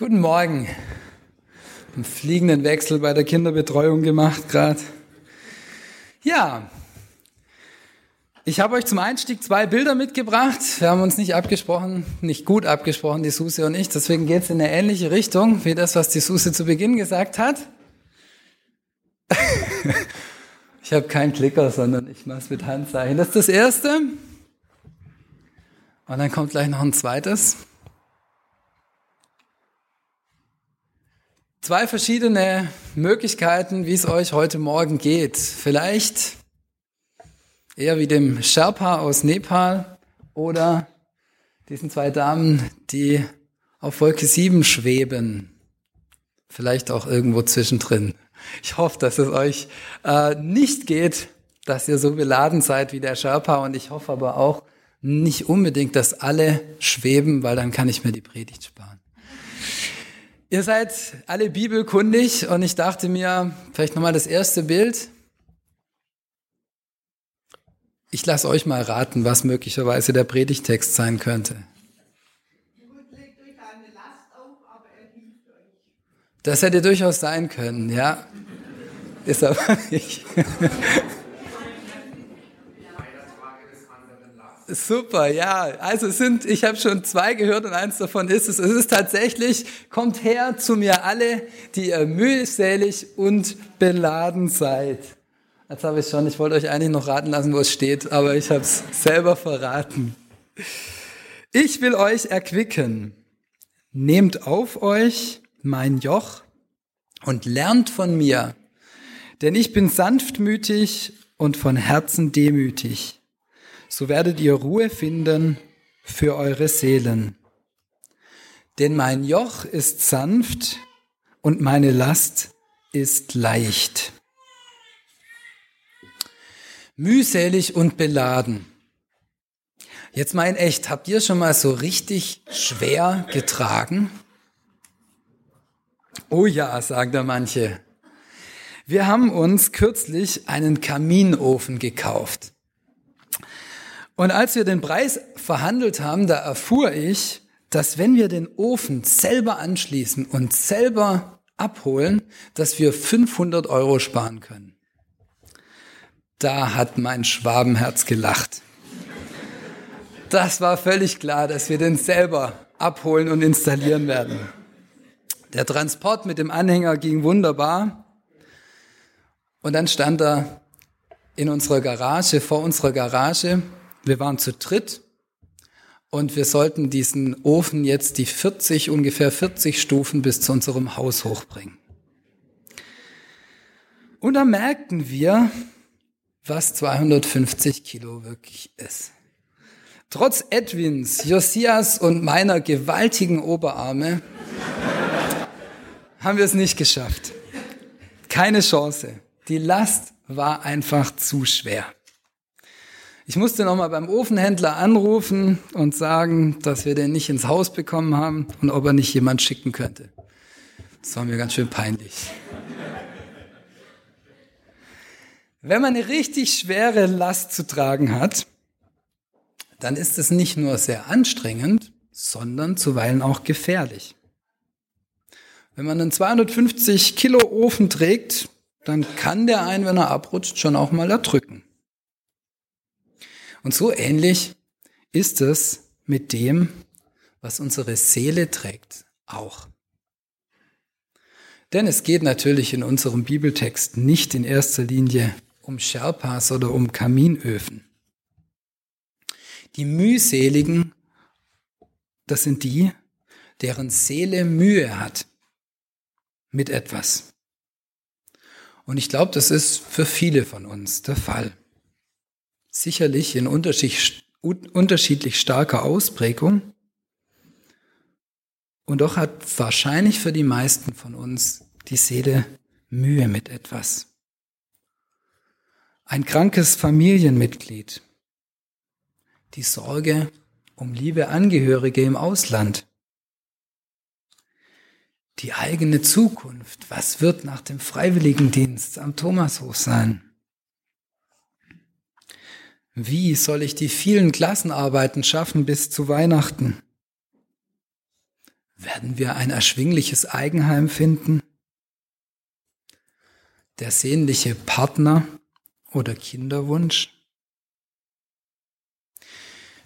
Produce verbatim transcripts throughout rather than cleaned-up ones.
Guten Morgen. Einen fliegenden Wechsel bei der Kinderbetreuung gemacht gerade. Ja, ich habe euch zum Einstieg zwei Bilder mitgebracht. Wir haben uns nicht abgesprochen, nicht gut abgesprochen, die Suse und ich. Deswegen geht es in eine ähnliche Richtung wie das, was die Suse zu Beginn gesagt hat. Ich habe keinen Klicker, sondern ich mache es mit Handzeichen. Das ist das erste. Und dann kommt gleich noch ein zweites. Zwei verschiedene Möglichkeiten, wie es euch heute Morgen geht. Vielleicht eher wie dem Sherpa aus Nepal oder diesen zwei Damen, die auf Wolke sieben schweben. Vielleicht auch irgendwo zwischendrin. Ich hoffe, dass es euch äh, nicht geht, dass ihr so beladen seid wie der Sherpa. Und ich hoffe aber auch nicht unbedingt, dass alle schweben, weil dann kann ich mir die Predigt sparen. Ihr seid alle bibelkundig und ich dachte mir, vielleicht nochmal das erste Bild. Ich lasse euch mal raten, was möglicherweise der Predigtext sein könnte. Gott legt euch eine Last auf, aber er hilft euch. Das hätte durchaus sein können, ja. Ist aber nicht. Super, ja. Also es sind, ich habe schon zwei gehört und eins davon ist es. Es ist tatsächlich, kommt her zu mir alle, die ihr mühselig und beladen seid. Jetzt habe ich schon, ich wollte euch eigentlich noch raten lassen, wo es steht, aber ich habe es selber verraten. Ich will euch erquicken. Nehmt auf euch mein Joch und lernt von mir, denn ich bin sanftmütig und von Herzen demütig. So werdet ihr Ruhe finden für eure Seelen. Denn mein Joch ist sanft und meine Last ist leicht. Mühselig und beladen. Jetzt mal in echt, habt ihr schon mal so richtig schwer getragen? Oh ja, sagen da manche. Wir haben uns kürzlich einen Kaminofen gekauft. Und als wir den Preis verhandelt haben, da erfuhr ich, dass wenn wir den Ofen selber anschließen und selber abholen, dass wir fünfhundert Euro sparen können. Da hat mein Schwabenherz gelacht. Das war völlig klar, dass wir den selber abholen und installieren werden. Der Transport mit dem Anhänger ging wunderbar. Und dann stand er in unserer Garage, vor unserer Garage. Wir waren zu dritt und wir sollten diesen Ofen jetzt die vierzig, ungefähr vierzig Stufen bis zu unserem Haus hochbringen. Und da merkten wir, was zweihundertfünfzig Kilo wirklich ist. Trotz Edwins, Josias und meiner gewaltigen Oberarme haben wir es nicht geschafft. Keine Chance. Die Last war einfach zu schwer. Ich musste nochmal beim Ofenhändler anrufen und sagen, dass wir den nicht ins Haus bekommen haben und ob er nicht jemand schicken könnte. Das war mir ganz schön peinlich. Wenn man eine richtig schwere Last zu tragen hat, dann ist es nicht nur sehr anstrengend, sondern zuweilen auch gefährlich. Wenn man einen zweihundertfünfzig Kilo Ofen trägt, dann kann der einen, wenn er abrutscht, schon auch mal erdrücken. Und so ähnlich ist es mit dem, was unsere Seele trägt, auch. Denn es geht natürlich in unserem Bibeltext nicht in erster Linie um Sherpas oder um Kaminöfen. Die Mühseligen, das sind die, deren Seele Mühe hat mit etwas. Und ich glaube, das ist für viele von uns der Fall. Sicherlich in unterschiedlich starker Ausprägung. Und doch hat wahrscheinlich für die meisten von uns die Seele Mühe mit etwas. Ein krankes Familienmitglied. Die Sorge um liebe Angehörige im Ausland. Die eigene Zukunft. Was wird nach dem Freiwilligendienst am Thomashof sein? Wie soll ich die vielen Klassenarbeiten schaffen bis zu Weihnachten? Werden wir ein erschwingliches Eigenheim finden? Der sehnliche Partner oder Kinderwunsch?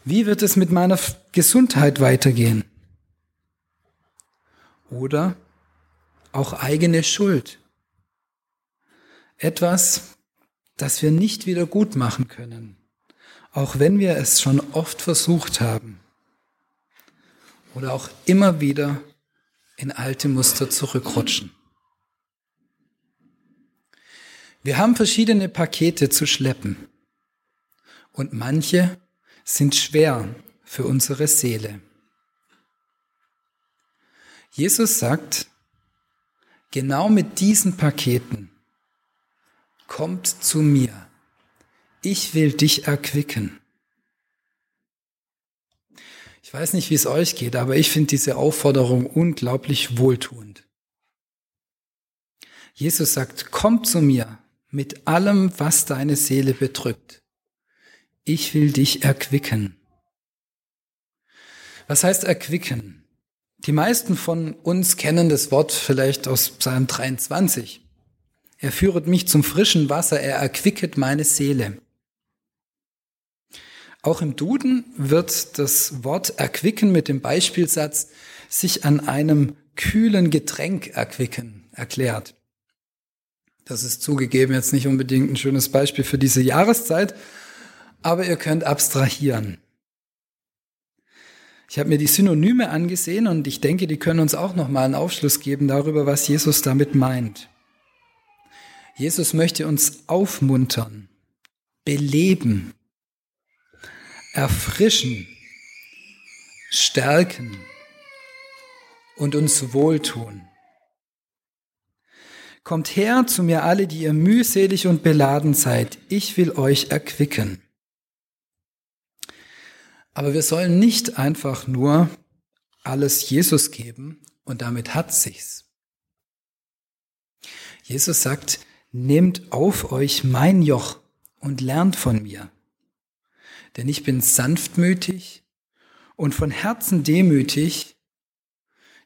Wie wird es mit meiner Gesundheit weitergehen? Oder auch eigene Schuld. Etwas, das wir nicht wieder gut machen können, auch wenn wir es schon oft versucht haben. Oder auch immer wieder in alte Muster zurückrutschen. Wir haben verschiedene Pakete zu schleppen. Und manche sind schwer für unsere Seele. Jesus sagt, genau mit diesen Paketen, kommt zu mir, ich will dich erquicken. Ich weiß nicht, wie es euch geht, aber ich finde diese Aufforderung unglaublich wohltuend. Jesus sagt, komm zu mir mit allem, was deine Seele bedrückt. Ich will dich erquicken. Was heißt erquicken? Die meisten von uns kennen das Wort vielleicht aus Psalm dreiundzwanzig. Er führet mich zum frischen Wasser, er erquicket meine Seele. Auch im Duden wird das Wort erquicken mit dem Beispielsatz sich an einem kühlen Getränk erquicken erklärt. Das ist zugegeben jetzt nicht unbedingt ein schönes Beispiel für diese Jahreszeit, aber ihr könnt abstrahieren. Ich habe mir die Synonyme angesehen und ich denke, die können uns auch nochmal einen Aufschluss geben darüber, was Jesus damit meint. Jesus möchte uns aufmuntern, beleben, erfrischen, stärken und uns wohltun. Kommt her zu mir alle, die ihr mühselig und beladen seid, ich will euch erquicken. Aber wir sollen nicht einfach nur alles Jesus geben und damit hat sich's. Jesus sagt, nehmt auf euch mein Joch und lernt von mir. Denn ich bin sanftmütig und von Herzen demütig,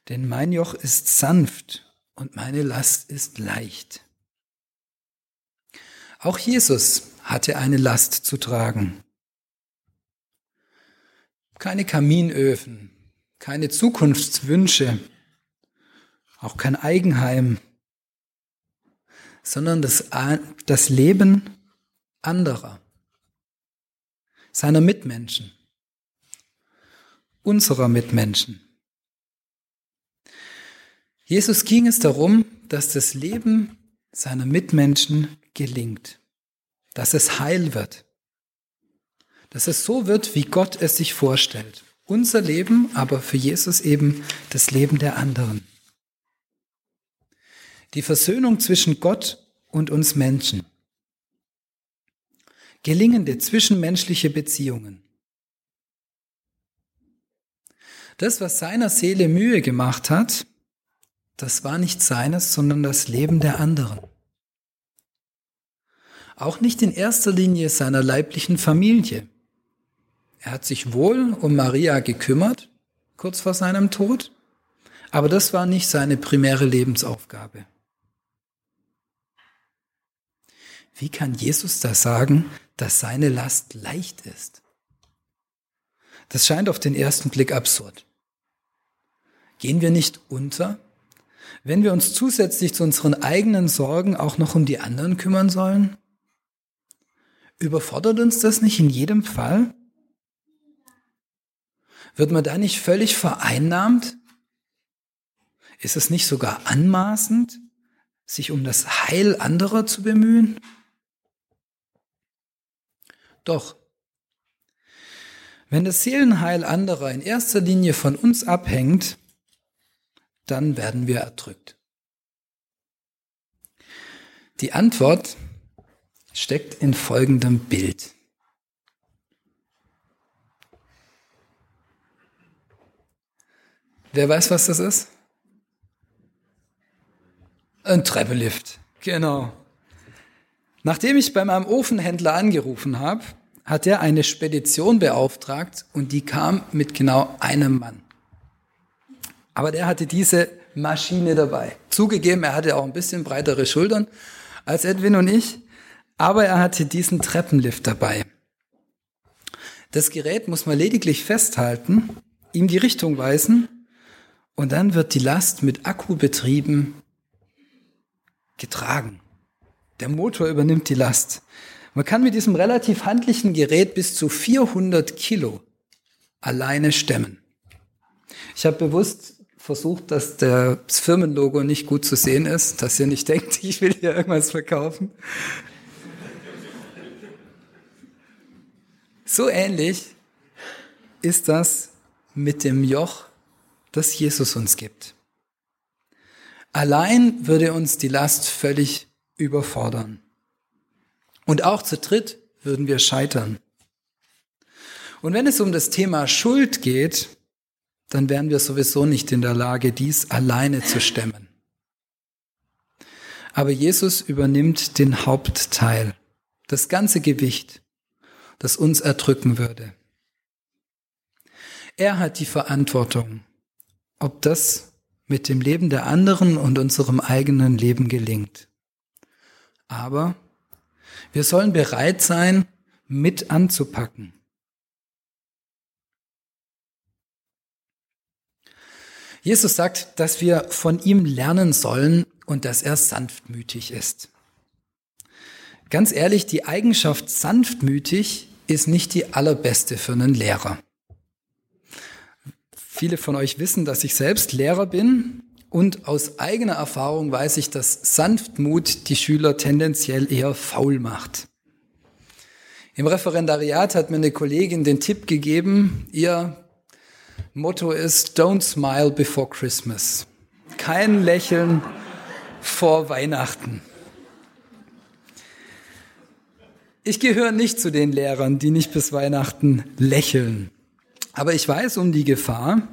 denn mein Joch ist sanft und meine Last ist leicht. Auch Jesus hatte eine Last zu tragen. Keine Kaminöfen, keine Zukunftswünsche, auch kein Eigenheim, sondern das, das Leben anderer, seiner Mitmenschen, unserer Mitmenschen. Jesus ging es darum, dass das Leben seiner Mitmenschen gelingt, dass es heil wird. Dass es so wird, wie Gott es sich vorstellt. Unser Leben, aber für Jesus eben das Leben der anderen. Die Versöhnung zwischen Gott und uns Menschen. Gelingende zwischenmenschliche Beziehungen. Das, was seiner Seele Mühe gemacht hat, das war nicht seines, sondern das Leben der anderen. Auch nicht in erster Linie seiner leiblichen Familie. Er hat sich wohl um Maria gekümmert, kurz vor seinem Tod, aber das war nicht seine primäre Lebensaufgabe. Wie kann Jesus da sagen, dass seine Last leicht ist? Das scheint auf den ersten Blick absurd. Gehen wir nicht unter, wenn wir uns zusätzlich zu unseren eigenen Sorgen auch noch um die anderen kümmern sollen? Überfordert uns das nicht in jedem Fall? Wird man da nicht völlig vereinnahmt? Ist es nicht sogar anmaßend, sich um das Heil anderer zu bemühen? Doch, wenn das Seelenheil anderer in erster Linie von uns abhängt, dann werden wir erdrückt. Die Antwort steckt in folgendem Bild. Wer weiß, was das ist? Ein Treppenlift, genau. Nachdem ich bei meinem Ofenhändler angerufen habe, hat er eine Spedition beauftragt und die kam mit genau einem Mann. Aber der hatte diese Maschine dabei. Zugegeben, er hatte auch ein bisschen breitere Schultern als Edwin und ich, aber er hatte diesen Treppenlift dabei. Das Gerät muss man lediglich festhalten, ihm die Richtung weisen und dann wird die Last mit Akku betrieben getragen. Der Motor übernimmt die Last. Man kann mit diesem relativ handlichen Gerät bis zu vierhundert Kilo alleine stemmen. Ich habe bewusst versucht, dass das Firmenlogo nicht gut zu sehen ist, dass ihr nicht denkt, ich will hier irgendwas verkaufen. So ähnlich ist das mit dem Joch, das Jesus uns gibt. Allein würde uns die Last völlig überfordern. Und auch zu dritt würden wir scheitern. Und wenn es um das Thema Schuld geht, dann wären wir sowieso nicht in der Lage, dies alleine zu stemmen. Aber Jesus übernimmt den Hauptteil, das ganze Gewicht, das uns erdrücken würde. Er hat die Verantwortung, ob das mit dem Leben der anderen und unserem eigenen Leben gelingt. Aber wir sollen bereit sein, mit anzupacken. Jesus sagt, dass wir von ihm lernen sollen und dass er sanftmütig ist. Ganz ehrlich, die Eigenschaft sanftmütig ist nicht die allerbeste für einen Lehrer. Viele von euch wissen, dass ich selbst Lehrer bin und aus eigener Erfahrung weiß ich, dass Sanftmut die Schüler tendenziell eher faul macht. Im Referendariat hat mir eine Kollegin den Tipp gegeben, ihr Motto ist Don't smile before Christmas. Kein Lächeln vor Weihnachten. Ich gehöre nicht zu den Lehrern, die nicht bis Weihnachten lächeln. Aber ich weiß um die Gefahr,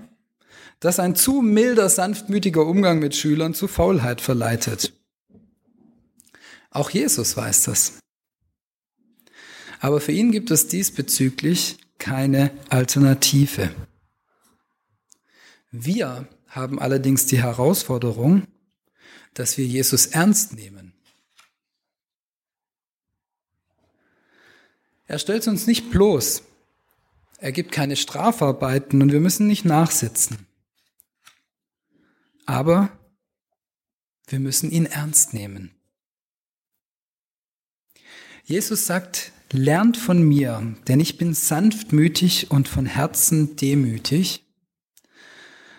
dass ein zu milder, sanftmütiger Umgang mit Schülern zu Faulheit verleitet. Auch Jesus weiß das. Aber für ihn gibt es diesbezüglich keine Alternative. Wir haben allerdings die Herausforderung, dass wir Jesus ernst nehmen. Er stellt uns nicht bloß. Er gibt keine Strafarbeiten und wir müssen nicht nachsitzen. Aber wir müssen ihn ernst nehmen. Jesus sagt, lernt von mir, denn ich bin sanftmütig und von Herzen demütig.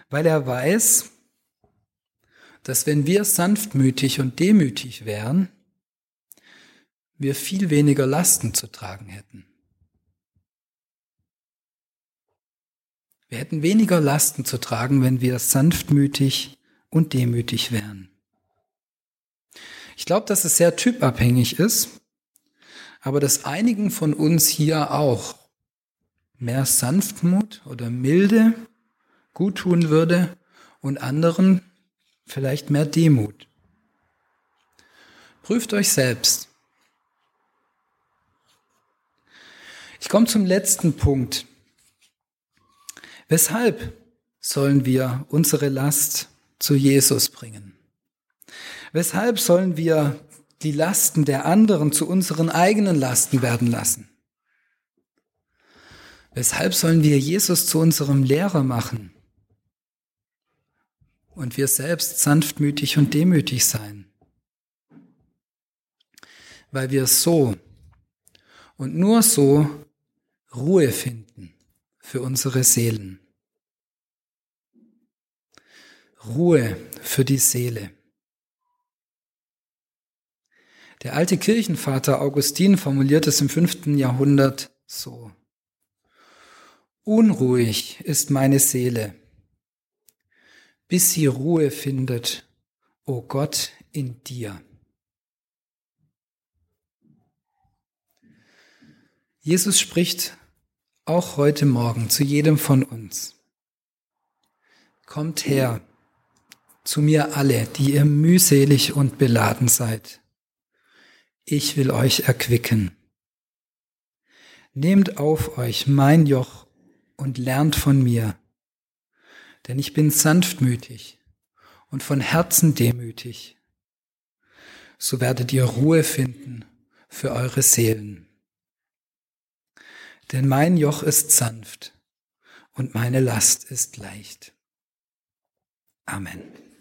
Weil er weiß, dass wenn wir sanftmütig und demütig wären, wir viel weniger Lasten zu tragen hätten. Wir hätten weniger Lasten zu tragen, wenn wir sanftmütig und demütig wären. Ich glaube, dass es sehr typabhängig ist, aber dass einigen von uns hier auch mehr Sanftmut oder Milde gut tun würde und anderen vielleicht mehr Demut. Prüft euch selbst. Ich komme zum letzten Punkt. Weshalb sollen wir unsere Last zu Jesus bringen? Weshalb sollen wir die Lasten der anderen zu unseren eigenen Lasten werden lassen? Weshalb sollen wir Jesus zu unserem Lehrer machen? Und wir selbst sanftmütig und demütig sein. Weil wir so und nur so Ruhe finden für unsere Seelen. Ruhe für die Seele. Der alte Kirchenvater Augustin formuliert es im fünften Jahrhundert so: Unruhig ist meine Seele, bis sie Ruhe findet, o Gott, in dir. Jesus spricht auch heute Morgen zu jedem von uns. Kommt her, zu mir alle, die ihr mühselig und beladen seid. Ich will euch erquicken. Nehmt auf euch mein Joch und lernt von mir. denn ich bin sanftmütig und von Herzen demütig. So werdet ihr Ruhe finden für eure Seelen. Denn mein Joch ist sanft und meine Last ist leicht. Amen.